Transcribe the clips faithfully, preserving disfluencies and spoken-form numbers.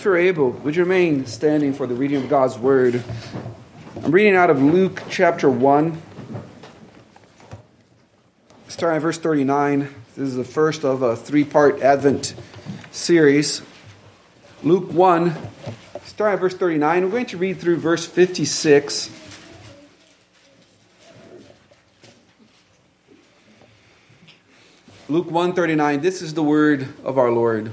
If you're able, would you remain standing for the reading of God's Word? I'm reading out of Luke chapter one, starting at verse thirty-nine. This is the first of a three-part Advent series. Luke one, starting at verse thirty-nine. We're going to read through verse fifty-six. Luke one thirty-nine, this is the word of our Lord.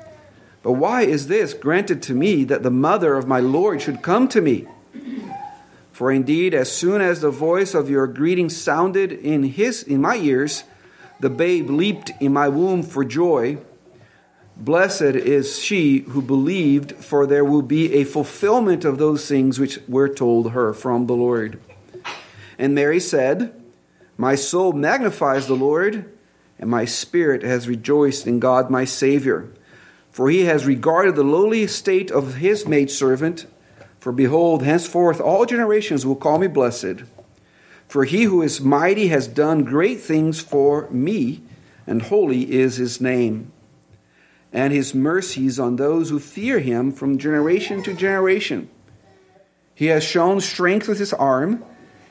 But why is this granted to me, that the mother of my Lord should come to me? For indeed, as soon as the voice of your greeting sounded in his in my ears, the babe leaped in my womb for joy. Blessed is she who believed, for there will be a fulfillment of those things which were told her from the Lord." And Mary said, "My soul magnifies the Lord, and my spirit has rejoiced in God my Savior. For he has regarded the lowly estate of his maidservant. For behold, henceforth all generations will call me blessed. For he who is mighty has done great things for me, and holy is his name. And his mercies on those who fear him from generation to generation. He has shown strength with his arm.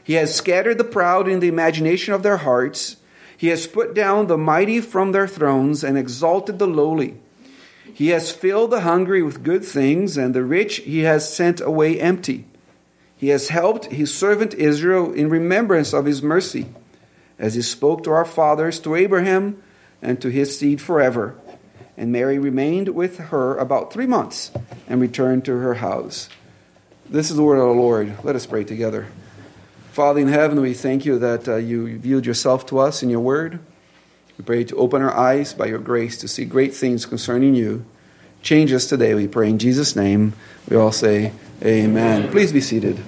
He has scattered the proud in the imagination of their hearts. He has put down the mighty from their thrones and exalted the lowly. He has filled the hungry with good things, and the rich he has sent away empty. He has helped his servant Israel in remembrance of his mercy, as he spoke to our fathers, to Abraham, and to his seed forever." And Mary remained with her about three months and returned to her house. This is the word of the Lord. Let us pray together. Father in heaven, we thank you that uh, you revealed yourself to us in your word. We pray to open our eyes by your grace to see great things concerning you. Change us today, we pray in Jesus' name. We all say amen. Please be seated.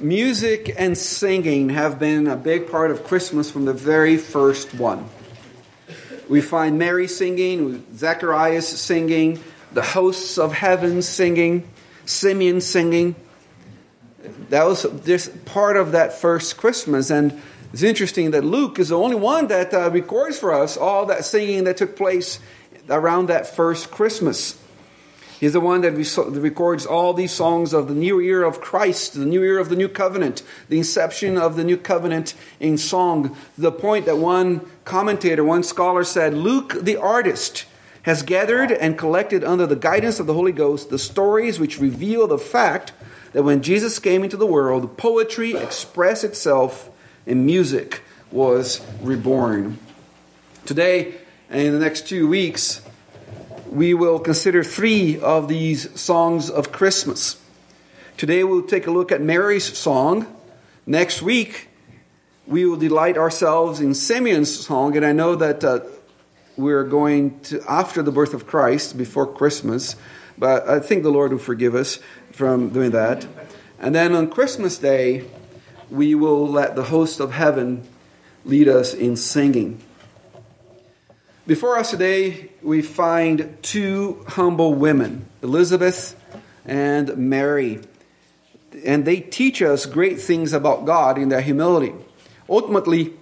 Music and singing have been a big part of Christmas from the very first one. We find Mary singing, Zacharias singing, the hosts of heaven singing, Simeon singing. That was just part of that first Christmas. And it's interesting that Luke is the only one that uh, records for us all that singing that took place around that first Christmas. He's the one that records all these songs of the new year of Christ, the new year of the new covenant, the inception of the new covenant in song. The point that one commentator, one scholar said, Luke the artist has gathered and collected under the guidance of the Holy Ghost the stories which reveal the fact that when Jesus came into the world, poetry expressed itself and music was reborn. Today, and in the next two weeks, we will consider three of these songs of Christmas. Today we'll take a look at Mary's song. Next week, we will delight ourselves in Simeon's song, and I know that Uh, We're going to, after the birth of Christ, before Christmas, but I think the Lord will forgive us from doing that. And then on Christmas Day, we will let the host of heaven lead us in singing. Before us today, we find two humble women, Elizabeth and Mary. And they teach us great things about God in their humility. Ultimately,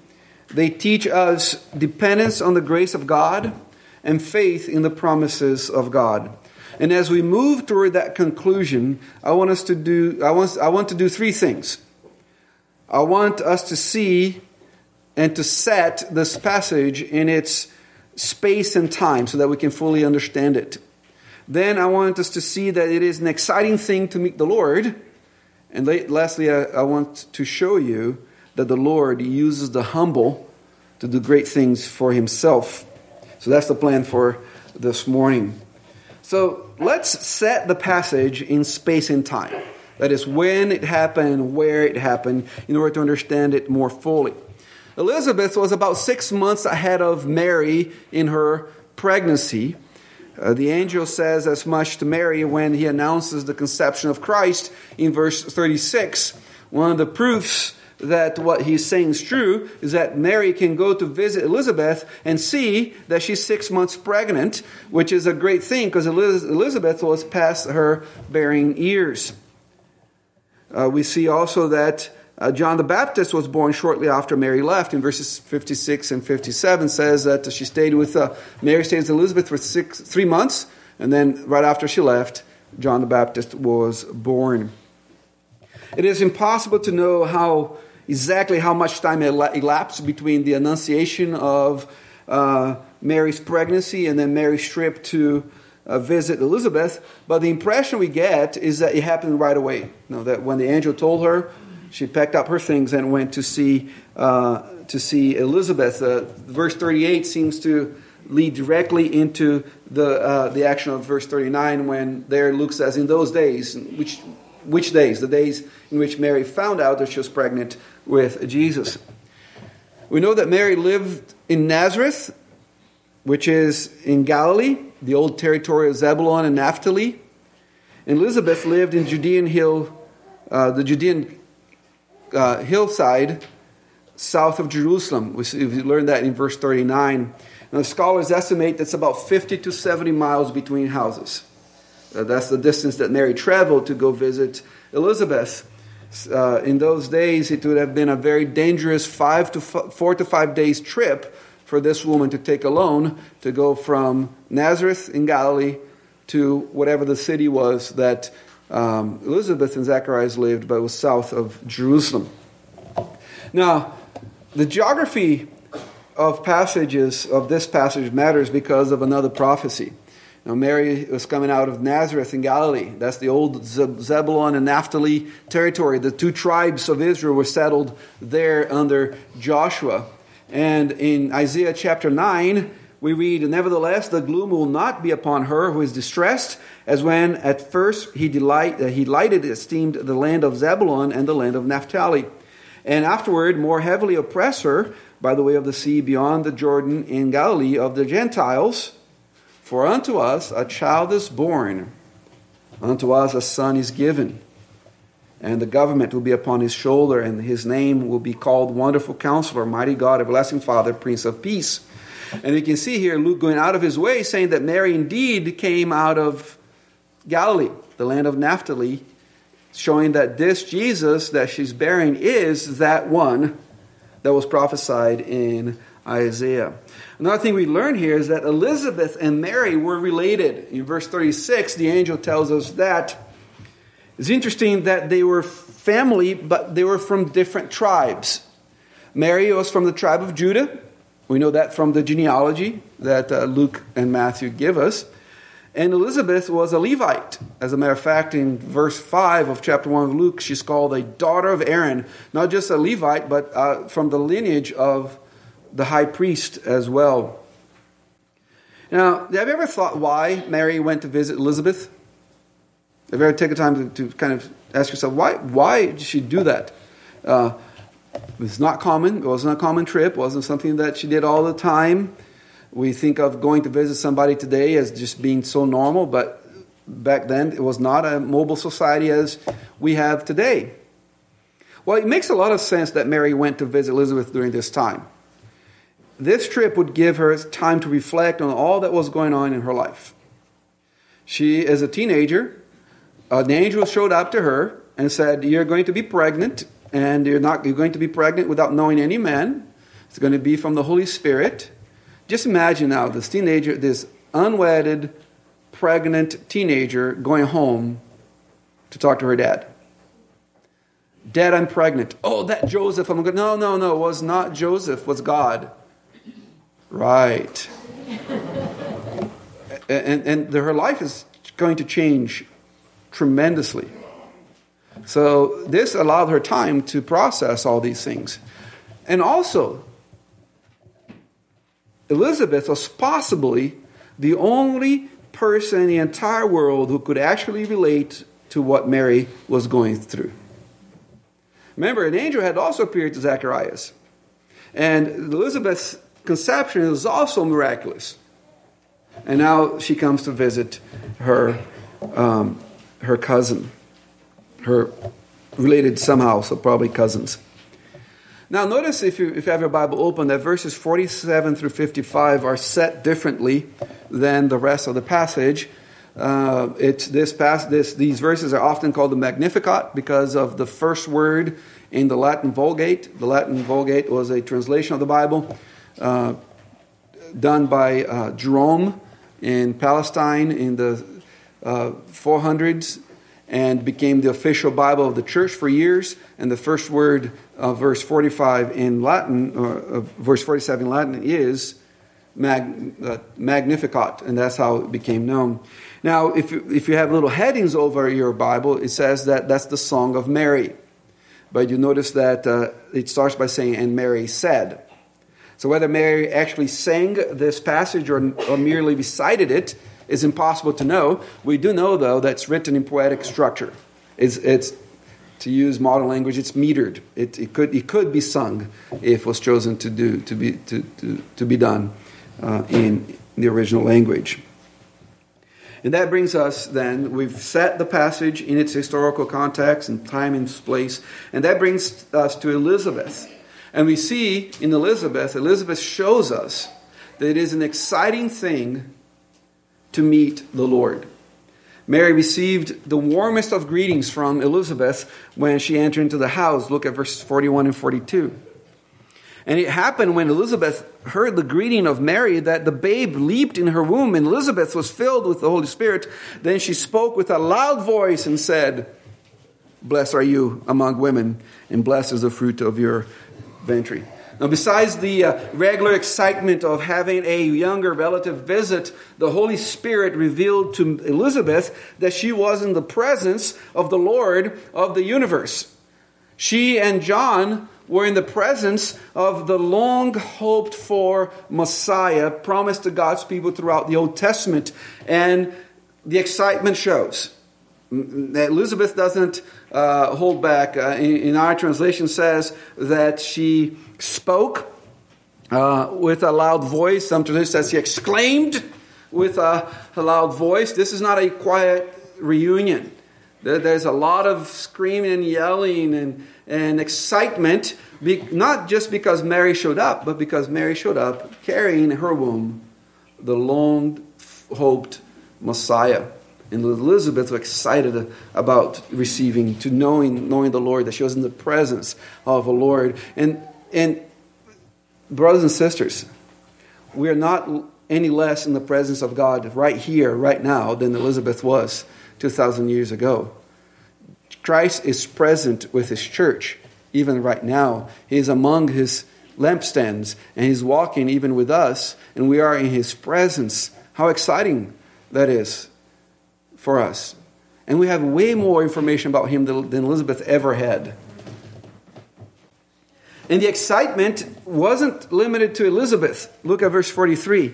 they teach us dependence on the grace of God and faith in the promises of God. And as we move toward that conclusion, I want us to do I want I want to do three things. I want us to see and to set this passage in its space and time so that we can fully understand it. Then I want us to see that it is an exciting thing to meet the Lord. And lastly, I, I want to show you that the Lord uses the humble to do great things for himself. So that's the plan for this morning. So let's set the passage in space and time. That is when it happened and where it happened in order to understand it more fully. Elizabeth was about six months ahead of Mary in her pregnancy. Uh, the angel says as much to Mary when he announces the conception of Christ in verse thirty-six. One of the proofs that what he's saying is true is that Mary can go to visit Elizabeth and see that she's six months pregnant, which is a great thing because Elizabeth was past her bearing years. Uh, we see also that uh, John the Baptist was born shortly after Mary left. In verses fifty-six and fifty-seven says that she stayed with, uh, Mary stayed with Elizabeth for six, three months, and then right after she left, John the Baptist was born. It is impossible to know how exactly how much time elapsed between the annunciation of uh, Mary's pregnancy and then Mary's trip to uh, visit Elizabeth, but the impression we get is that it happened right away. You know, that when the angel told her, she packed up her things and went to see uh, to see Elizabeth. Uh, verse thirty-eight seems to lead directly into the uh, the action of verse thirty-nine, when there Luke says, "In those days," which. Which days? The days in which Mary found out that she was pregnant with Jesus. We know that Mary lived in Nazareth, which is in Galilee, the old territory of Zebulun and Naphtali. And Elizabeth lived in Judean hill, uh, the Judean uh, hillside south of Jerusalem. We learned that in verse thirty-nine. Now, scholars estimate that's about fifty to seventy miles between houses. Uh, that's the distance that Mary traveled to go visit Elizabeth. Uh, in those days, it would have been a very dangerous five to f- four to five days trip for this woman to take alone, to go from Nazareth in Galilee to whatever the city was that um, Elizabeth and Zechariah lived, but it was south of Jerusalem. Now, the geography of passages of this passage matters because of another prophecy. Now, Mary was coming out of Nazareth in Galilee. That's the old Zebulun and Naphtali territory. The two tribes of Israel were settled there under Joshua. And in Isaiah chapter nine, we read, "Nevertheless, the gloom will not be upon her who is distressed, as when at first he delight, he lighted, esteemed the land of Zebulun and the land of Naphtali. And afterward, more heavily oppress her by the way of the sea beyond the Jordan in Galilee of the Gentiles. For unto us a child is born, unto us a son is given, and the government will be upon his shoulder, and his name will be called Wonderful Counselor, Mighty God, Everlasting Father, Prince of Peace." And you can see here Luke going out of his way saying that Mary indeed came out of Galilee, the land of Naphtali, showing that this Jesus that she's bearing is that one that was prophesied in Isaiah. Another thing we learn here is that Elizabeth and Mary were related. In verse thirty-six, the angel tells us that. It's interesting that they were family, but they were from different tribes. Mary was from the tribe of Judah. We know that from the genealogy that uh, Luke and Matthew give us. And Elizabeth was a Levite. As a matter of fact, in verse five of chapter one of Luke, she's called a daughter of Aaron. Not just a Levite, but uh, from the lineage of the high priest as well. Now, have you ever thought why Mary went to visit Elizabeth? Have you ever taken time to, to kind of ask yourself, why Why did she do that? Uh, it was not common. It wasn't a common trip. It wasn't something that she did all the time. We think of going to visit somebody today as just being so normal, but back then it was not a mobile society as we have today. Well, it makes a lot of sense that Mary went to visit Elizabeth during this time. This trip would give her time to reflect on all that was going on in her life. She is a teenager. An angel showed up to her and said, "You're going to be pregnant, and you're not. You're going to be pregnant without knowing any man. It's going to be from the Holy Spirit." Just imagine now this teenager, this unwedded, pregnant teenager, going home to talk to her dad. "Dad, I'm pregnant." "Oh, that Joseph." I'm going. No, no, no. It was not Joseph. It was God. Right. and and the, her life is going to change tremendously. So this allowed her time to process all these things. And also, Elizabeth was possibly the only person in the entire world who could actually relate to what Mary was going through. Remember, an angel had also appeared to Zacharias. And Elizabeth's conception is also miraculous. And now she comes to visit her um, her cousin. Her related somehow, so probably cousins. Now notice, if you, if you have your Bible open, that verses forty-seven through fifty-five are set differently than the rest of the passage. Uh, it's this pass, this, these verses are often called the Magnificat because of the first word in the Latin Vulgate. The Latin Vulgate was a translation of the Bible uh, done by uh, Jerome in Palestine in the uh, four hundreds and became the official Bible of the church for years. And the first word of verse forty-five in Latin, or of verse forty-seven in Latin, is Mag, uh, Magnificat, and that's how it became known. Now, if you, if you have little headings over your Bible, it says that that's the Song of Mary. But you notice that uh, it starts by saying, and Mary said. So whether Mary actually sang this passage or, or merely recited it is impossible to know. We do know, though, that it's written in poetic structure. It's, it's to use modern language, it's metered. It, it could it could be sung if it was chosen to do to be to to, to be done uh, in the original language. And that brings us then, we've set the passage in its historical context and time and place, and that brings us to Elizabeth. And we see in Elizabeth, Elizabeth shows us that it is an exciting thing to meet the Lord. Mary received the warmest of greetings from Elizabeth when she entered into the house. Look at verses forty-one and forty-two. And it happened when Elizabeth heard the greeting of Mary that the babe leaped in her womb, and Elizabeth was filled with the Holy Spirit. Then she spoke with a loud voice and said, "Blessed are you among women, and blessed is the fruit of your ventre." Now, besides the uh, regular excitement of having a younger relative visit, the Holy Spirit revealed to Elizabeth that she was in the presence of the Lord of the universe. She and John were in the presence of the long-hoped-for Messiah promised to God's people throughout the Old Testament. And the excitement shows. Elizabeth doesn't uh, hold back. Uh, in, in our translation says that she spoke uh, with a loud voice. Some translation says she exclaimed with a, a loud voice. This is not a quiet reunion. There, there's a lot of screaming and yelling and And excitement, be, not just because Mary showed up, but because Mary showed up carrying in her womb the long-hoped Messiah. And Elizabeth was excited about receiving, to knowing knowing the Lord, that she was in the presence of the Lord. And, and brothers and sisters, we are not any less in the presence of God right here, right now, than Elizabeth was two thousand years ago. Christ is present with his church, even right now. He is among his lampstands, and he's walking even with us, and we are in his presence. How exciting that is for us. And we have way more information about him than Elizabeth ever had. And the excitement wasn't limited to Elizabeth. Look at verse forty-three.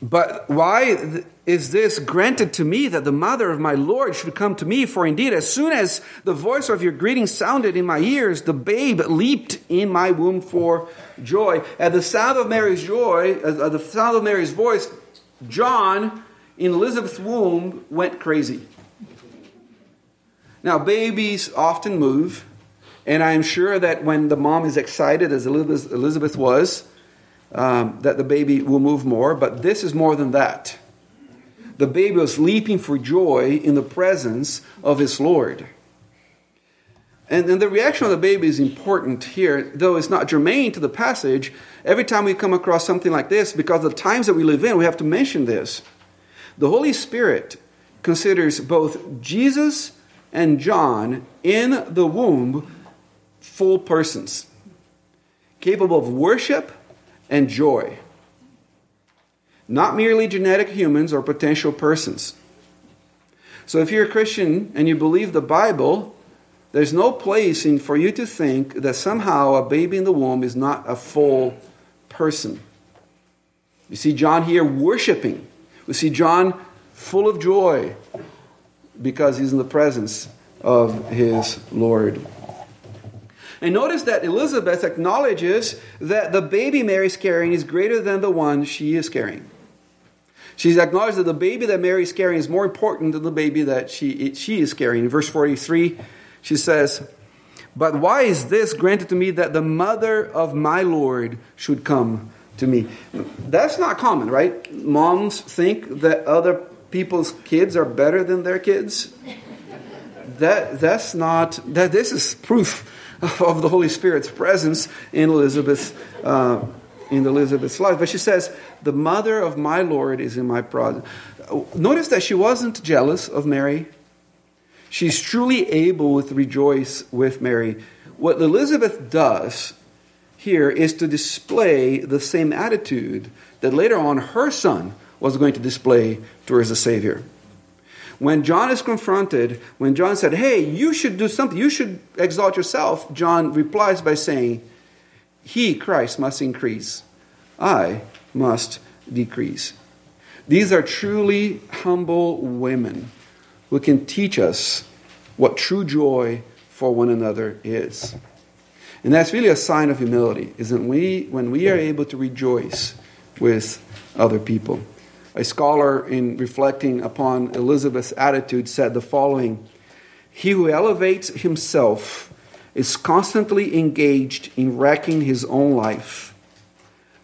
But why is this granted to me that the mother of my Lord should come to me? For indeed, as soon as the voice of your greeting sounded in my ears, the babe leaped in my womb for joy. At the sound of Mary's joy, at the sound of Mary's voice, John in Elizabeth's womb went crazy. Now, babies often move, and I am sure that when the mom is excited, as Elizabeth, Elizabeth was, Um, that the baby will move more, but this is more than that. The baby was leaping for joy in the presence of his Lord. And, and the reaction of the baby is important here, though it's not germane to the passage. Every time we come across something like this, because of the times that we live in, we have to mention this. The Holy Spirit considers both Jesus and John in the womb full persons, capable of worship and joy. Not merely genetic humans or potential persons. So if you're a Christian and you believe the Bible, there's no place in for you to think that somehow a baby in the womb is not a full person. You see John here worshiping. We see John full of joy because he's in the presence of his Lord. And notice that Elizabeth acknowledges that the baby Mary's carrying is greater than the one she is carrying. She's acknowledged that the baby that Mary is carrying is more important than the baby that she, she is carrying. In verse forty-three, she says, "But why is this granted to me that the mother of my Lord should come to me?" That's not common, right? Moms think that other people's kids are better than their kids. That that's not that. This is proof of the Holy Spirit's presence in Elizabeth's uh, in Elizabeth's life. But she says, "The mother of my Lord is in my presence." Notice that she wasn't jealous of Mary. She's truly able to rejoice with Mary. What Elizabeth does here is to display the same attitude that later on her son was going to display towards the Savior. When John is confronted, when John said, "Hey, you should do something, you should exalt yourself," John replies by saying, "He, Christ, must increase. I must decrease." These are truly humble women who can teach us what true joy for one another is. And that's really a sign of humility, is when we, when we are able to rejoice with other people. A scholar, in reflecting upon Elizabeth's attitude, said the following: "He who elevates himself is constantly engaged in wrecking his own life,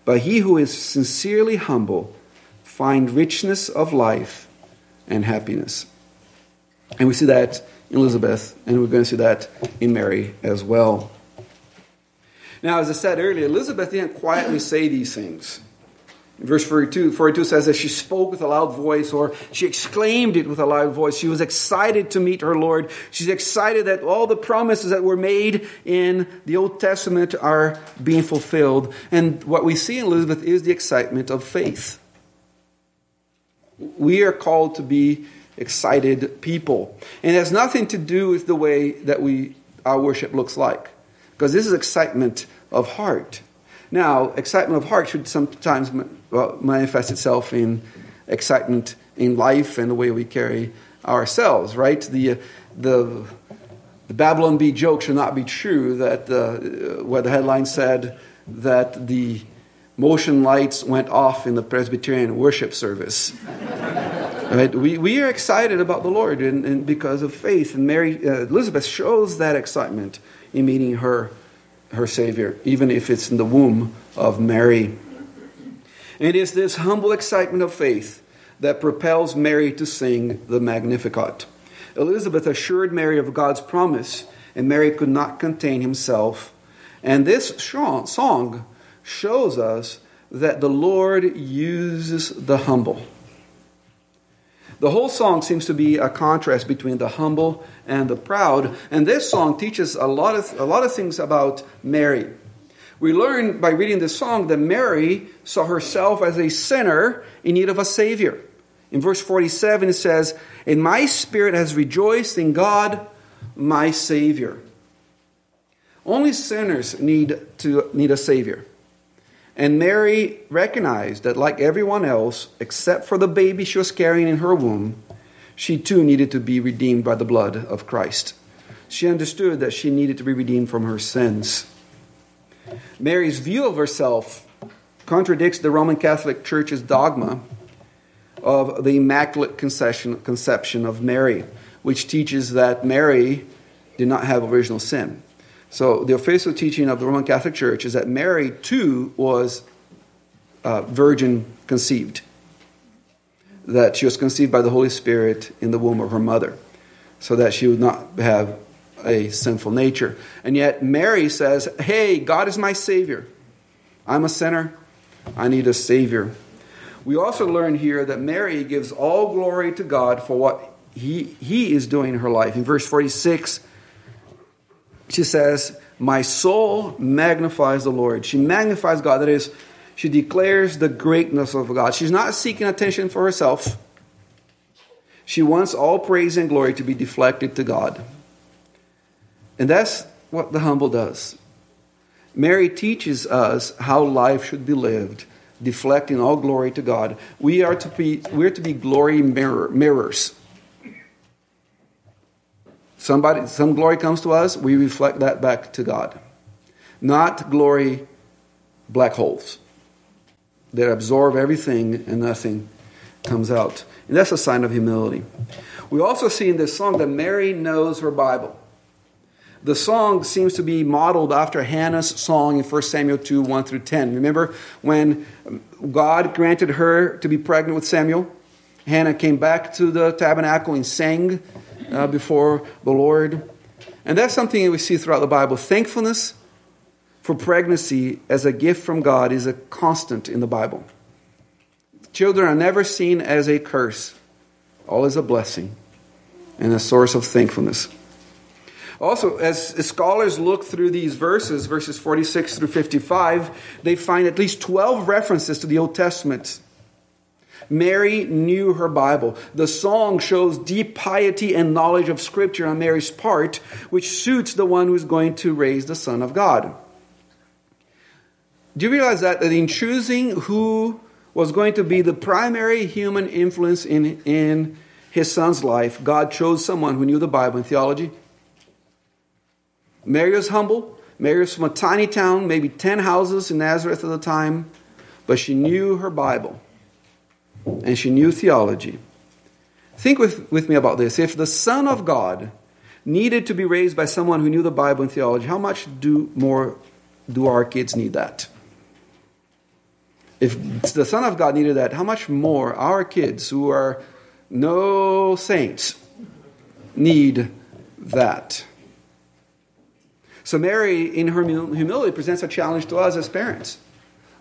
but he who is sincerely humble finds richness of life and happiness." And we see that in Elizabeth, and we're going to see that in Mary as well. Now, as I said earlier, Elizabeth didn't quietly say these things. Verse forty-two says that she spoke with a loud voice, or she exclaimed it with a loud voice. She was excited to meet her Lord. She's excited that all the promises that were made in the Old Testament are being fulfilled. And what we see in Elizabeth is the excitement of faith. We are called to be excited people. And it has nothing to do with the way that we our worship looks like, because this is excitement of heart. Now, excitement of heart should sometimes well, manifest itself in excitement in life and the way we carry ourselves, right? The the, the Babylon Bee joke should not be true, that uh, where the headline said that the motion lights went off in the Presbyterian worship service. Right? We we are excited about the Lord, and, and because of faith. And Mary uh, Elizabeth shows that excitement in meeting her her Savior, even if it's in the womb of Mary. And it's this humble excitement of faith that propels Mary to sing the Magnificat. Elizabeth assured Mary of God's promise, and Mary could not contain himself. And this song shows us that the Lord uses the humble. The whole song seems to be a contrast between the humble and the proud, and this song teaches a lot of a lot of things about Mary. We learn by reading this song that Mary saw herself as a sinner in need of a Savior. In verse forty-seven, it says, "And my spirit has rejoiced in God, my Savior." Only sinners need to need a Savior. And Mary recognized that, like everyone else, except for the baby she was carrying in her womb, she too needed to be redeemed by the blood of Christ. She understood that she needed to be redeemed from her sins. Mary's view of herself contradicts the Roman Catholic Church's dogma of the Immaculate Conception of Mary, which teaches that Mary did not have original sin. So the official teaching of the Roman Catholic Church is that Mary, too, was uh, virgin conceived. That she was conceived by the Holy Spirit in the womb of her mother, so that she would not have a sinful nature. And yet Mary says, "Hey, God is my Savior. I'm a sinner. I need a Savior." We also learn here that Mary gives all glory to God for what he, he is doing in her life. In verse forty-six, she says, "My soul magnifies the Lord." She magnifies God. That is, she declares the greatness of God. She's not seeking attention for herself. She wants all praise and glory to be deflected to God. And that's what the humble does. Mary teaches us how life should be lived deflecting all glory to God. We are to be we're to be glory mirror, mirrors. Somebody, some glory comes to us, we reflect that back to God. Not glory black holes that absorb everything and nothing comes out. And that's a sign of humility. We also see in this song that Mary knows her Bible. The song seems to be modeled after Hannah's song in First Samuel two, one through ten. Remember when God granted her to be pregnant with Samuel? Hannah came back to the tabernacle and sang uh, before the Lord. And that's something that we see throughout the Bible. Thankfulness for pregnancy as a gift from God is a constant in the Bible. Children are never seen as a curse. All is a blessing and a source of thankfulness. Also, as scholars look through these verses, verses forty-six through fifty-five, they find at least twelve references to the Old Testament. Mary knew her Bible. The song shows deep piety and knowledge of Scripture on Mary's part, which suits the one who is going to raise the Son of God. Do you realize that, that in choosing who was going to be the primary human influence in, in his son's life, God chose someone who knew the Bible and theology? Mary was humble. Mary was from a tiny town, maybe ten houses in Nazareth at the time. But she knew her Bible. And she knew theology. Think with, with me about this. If the Son of God needed to be raised by someone who knew the Bible and theology, how much do more do our kids need that? If the Son of God needed that, how much more our kids, who are no saints, need that? So Mary, in her humility, presents a challenge to us as parents.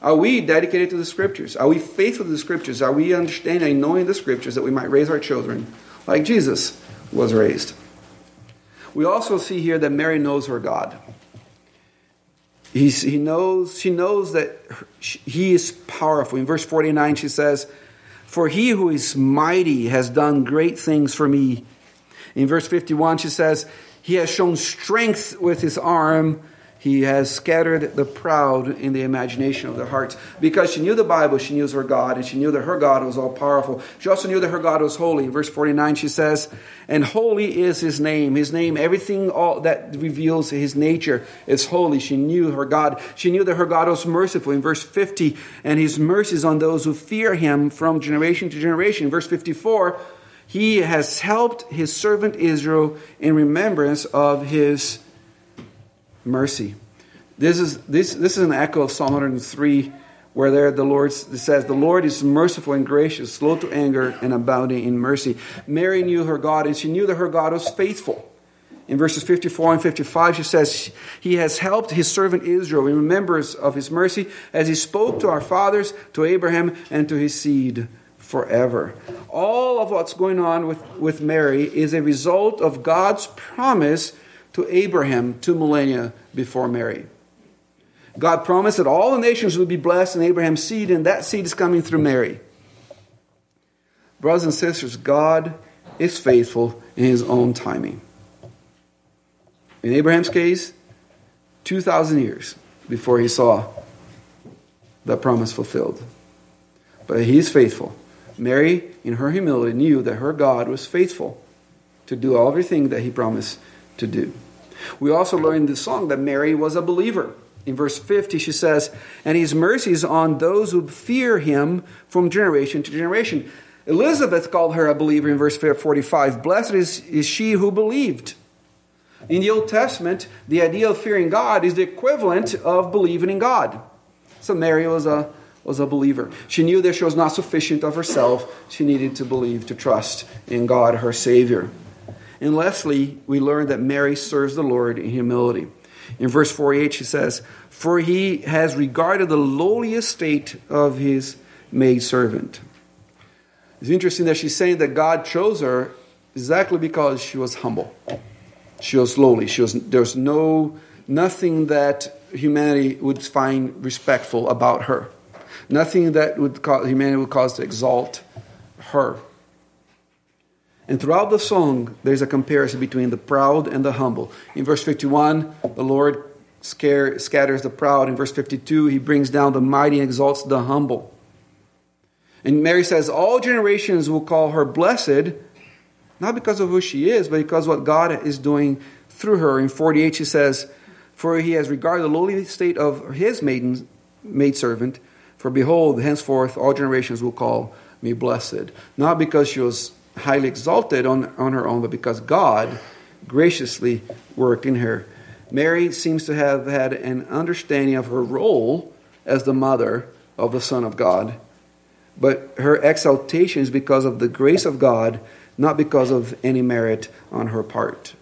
Are we dedicated to the Scriptures? Are we faithful to the Scriptures? Are we understanding and knowing the Scriptures that we might raise our children like Jesus was raised? We also see here that Mary knows her God. He's, he knows, she knows that he is powerful. In verse forty-nine, she says, "For he who is mighty has done great things for me." In verse fifty-one, she says, "He has shown strength with his arm. He has scattered the proud in the imagination of their hearts." Because she knew the Bible, she knew her God, and she knew that her God was all-powerful. She also knew that her God was holy. In verse forty-nine, she says, "And holy is his name." His name, everything all that reveals his nature is holy. She knew her God. She knew that her God was merciful. In verse fifty, "And his mercies on those who fear him from generation to generation." In verse fifty-four, "He has helped his servant Israel in remembrance of his mercy." This is this this is an echo of Psalm one hundred three, where there the Lord says, "The Lord is merciful and gracious, slow to anger, and abounding in mercy." Mary knew her God, and she knew that her God was faithful. In verses fifty-four and fifty-five, she says, "He has helped his servant Israel in remembrance of his mercy, as he spoke to our fathers, to Abraham, and to his seed forever." All of what's going on with, with Mary is a result of God's promise to Abraham two millennia before Mary. God promised that all the nations would be blessed in Abraham's seed, and that seed is coming through Mary. Brothers and sisters, God is faithful in his own timing. In Abraham's case, two thousand years before he saw the promise fulfilled. But he is faithful. Mary, in her humility, knew that her God was faithful to do everything that he promised to do. We also learn in this song that Mary was a believer. In verse fifty, she says, "And his mercies on those who fear him from generation to generation." Elizabeth called her a believer in verse forty-five. "Blessed is, is she who believed." In the Old Testament, the idea of fearing God is the equivalent of believing in God. So Mary was a was a believer. She knew that she was not sufficient of herself. She needed to believe, to trust in God, her Savior. And lastly, we learn that Mary serves the Lord in humility. In verse forty-eight, she says, "For he has regarded the lowly estate of his maidservant." It's interesting that she's saying that God chose her exactly because she was humble. She was lowly. She was, there was no, nothing that humanity would find respectful about her. Nothing that would cause, humanity would cause to exalt her. And throughout the song, there's a comparison between the proud and the humble. In verse fifty-one, the Lord scare, scatters the proud. In verse fifty-two, he brings down the mighty and exalts the humble. And Mary says, all generations will call her blessed, not because of who she is, but because of what God is doing through her. In forty-eight, she says, for he has regarded the lowly state of his maiden maidservant, for behold, henceforth all generations will call me blessed. Not because she was highly exalted on, on her own, but because God graciously worked in her. Mary seems to have had an understanding of her role as the mother of the Son of God. But her exaltation is because of the grace of God, not because of any merit on her part.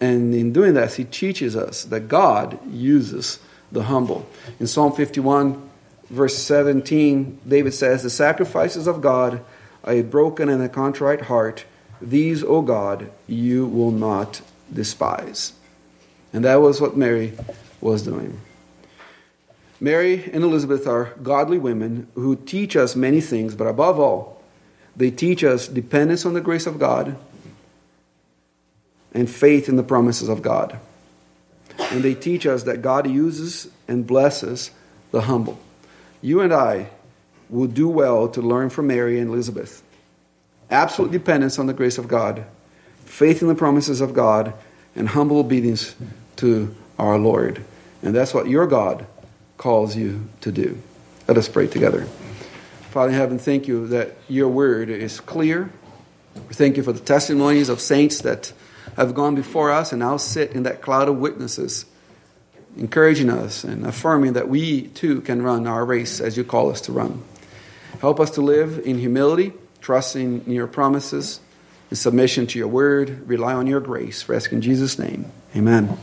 And in doing that, he teaches us that God uses the humble. In Psalm fifty-one, verse seventeen, David says, the sacrifices of God, a broken and a contrite heart, these, O God, you will not despise. And that was what Mary was doing. Mary and Elizabeth are godly women who teach us many things, but above all, they teach us dependence on the grace of God and faith in the promises of God. And they teach us that God uses and blesses the humble. You and I will do well to learn from Mary and Elizabeth. Absolute dependence on the grace of God, faith in the promises of God, and humble obedience to our Lord. And that's what your God calls you to do. Let us pray together. Father in heaven, thank you that your word is clear. Thank you for the testimonies of saints that have gone before us and now sit in that cloud of witnesses, encouraging us and affirming that we too can run our race as you call us to run. Help us to live in humility, trusting in your promises, in submission to your word, rely on your grace. For asking Jesus' name, amen.